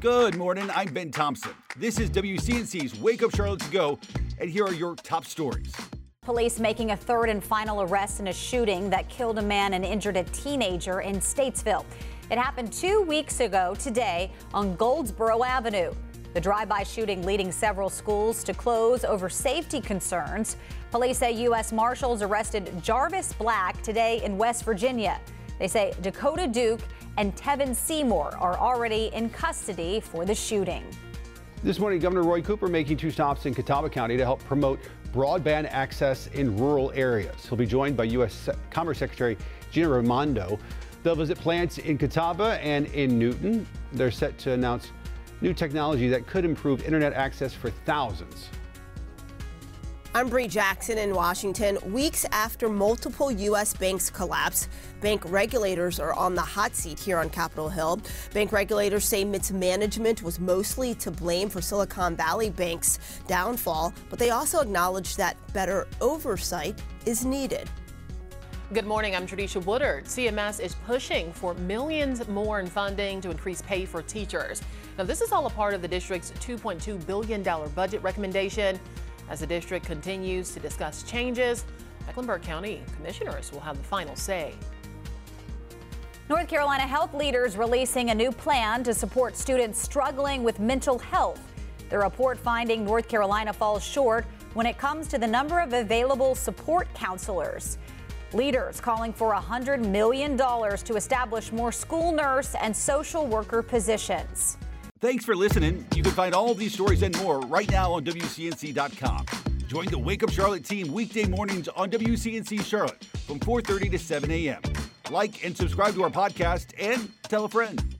Good morning, I'm Ben Thompson. This is WCNC's Wake Up Charlotte to Go, and here are your top stories. Police making a third and final arrest in a shooting that killed a man and injured a teenager in Statesville. It happened 2 weeks ago today on Goldsboro Avenue. The drive-by shooting leading several schools to close over safety concerns. Police say U.S. Marshals arrested Javis Black today in West Virginia. They say Dakota Duke and Tevin Seymour are already in custody for the shooting. This morning, Governor Roy Cooper making two stops in Catawba County to help promote broadband access in rural areas. He'll be joined by U.S. Commerce Secretary Gina Raimondo. They'll visit plants in Catawba and in Newton. They're set to announce new technology that could improve internet access for thousands. I'm Bree Jackson in Washington. Weeks after multiple U.S. banks collapse, bank regulators are on the hot seat here on Capitol Hill. Bank regulators say mismanagement was mostly to blame for Silicon Valley Bank's downfall, but they also acknowledge that better oversight is needed. Good morning, I'm Trudisha Woodard. CMS is pushing for millions more in funding to increase pay for teachers. Now, this is all a part of the district's $2.2 billion budget recommendation. As the district continues to discuss changes, Mecklenburg County commissioners will have the final say. North Carolina health leaders releasing a new plan to support students struggling with mental health. The report finding North Carolina falls short when it comes to the number of available support counselors. Leaders calling for $100 million to establish more school nurse and social worker positions. Thanks for listening. You can find all of these stories and more right now on WCNC.com. Join the Wake Up Charlotte team weekday mornings on WCNC Charlotte from 4:30 to 7 a.m. Like and subscribe to our podcast and tell a friend.